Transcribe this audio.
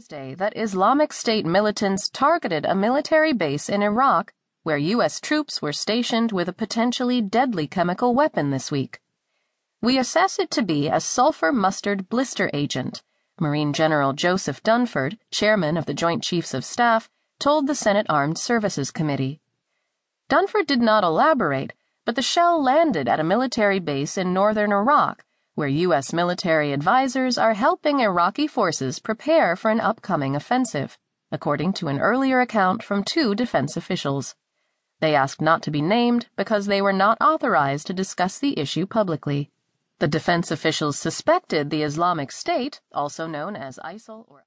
Tuesday that Islamic State militants targeted a military base in Iraq where U.S. troops were stationed with a potentially deadly chemical weapon this week. We assess it to be a sulfur mustard blister agent, Marine General Joseph Dunford, chairman of the Joint Chiefs of Staff, told the Senate Armed Services Committee. Dunford did not elaborate, but the shell landed at a military base in northern Iraq, where U.S. military advisors are helping Iraqi forces prepare for an upcoming offensive, according to an earlier account from two defense officials. They asked not to be named because they were not authorized to discuss the issue publicly. The defense officials suspected the Islamic State, also known as ISIL or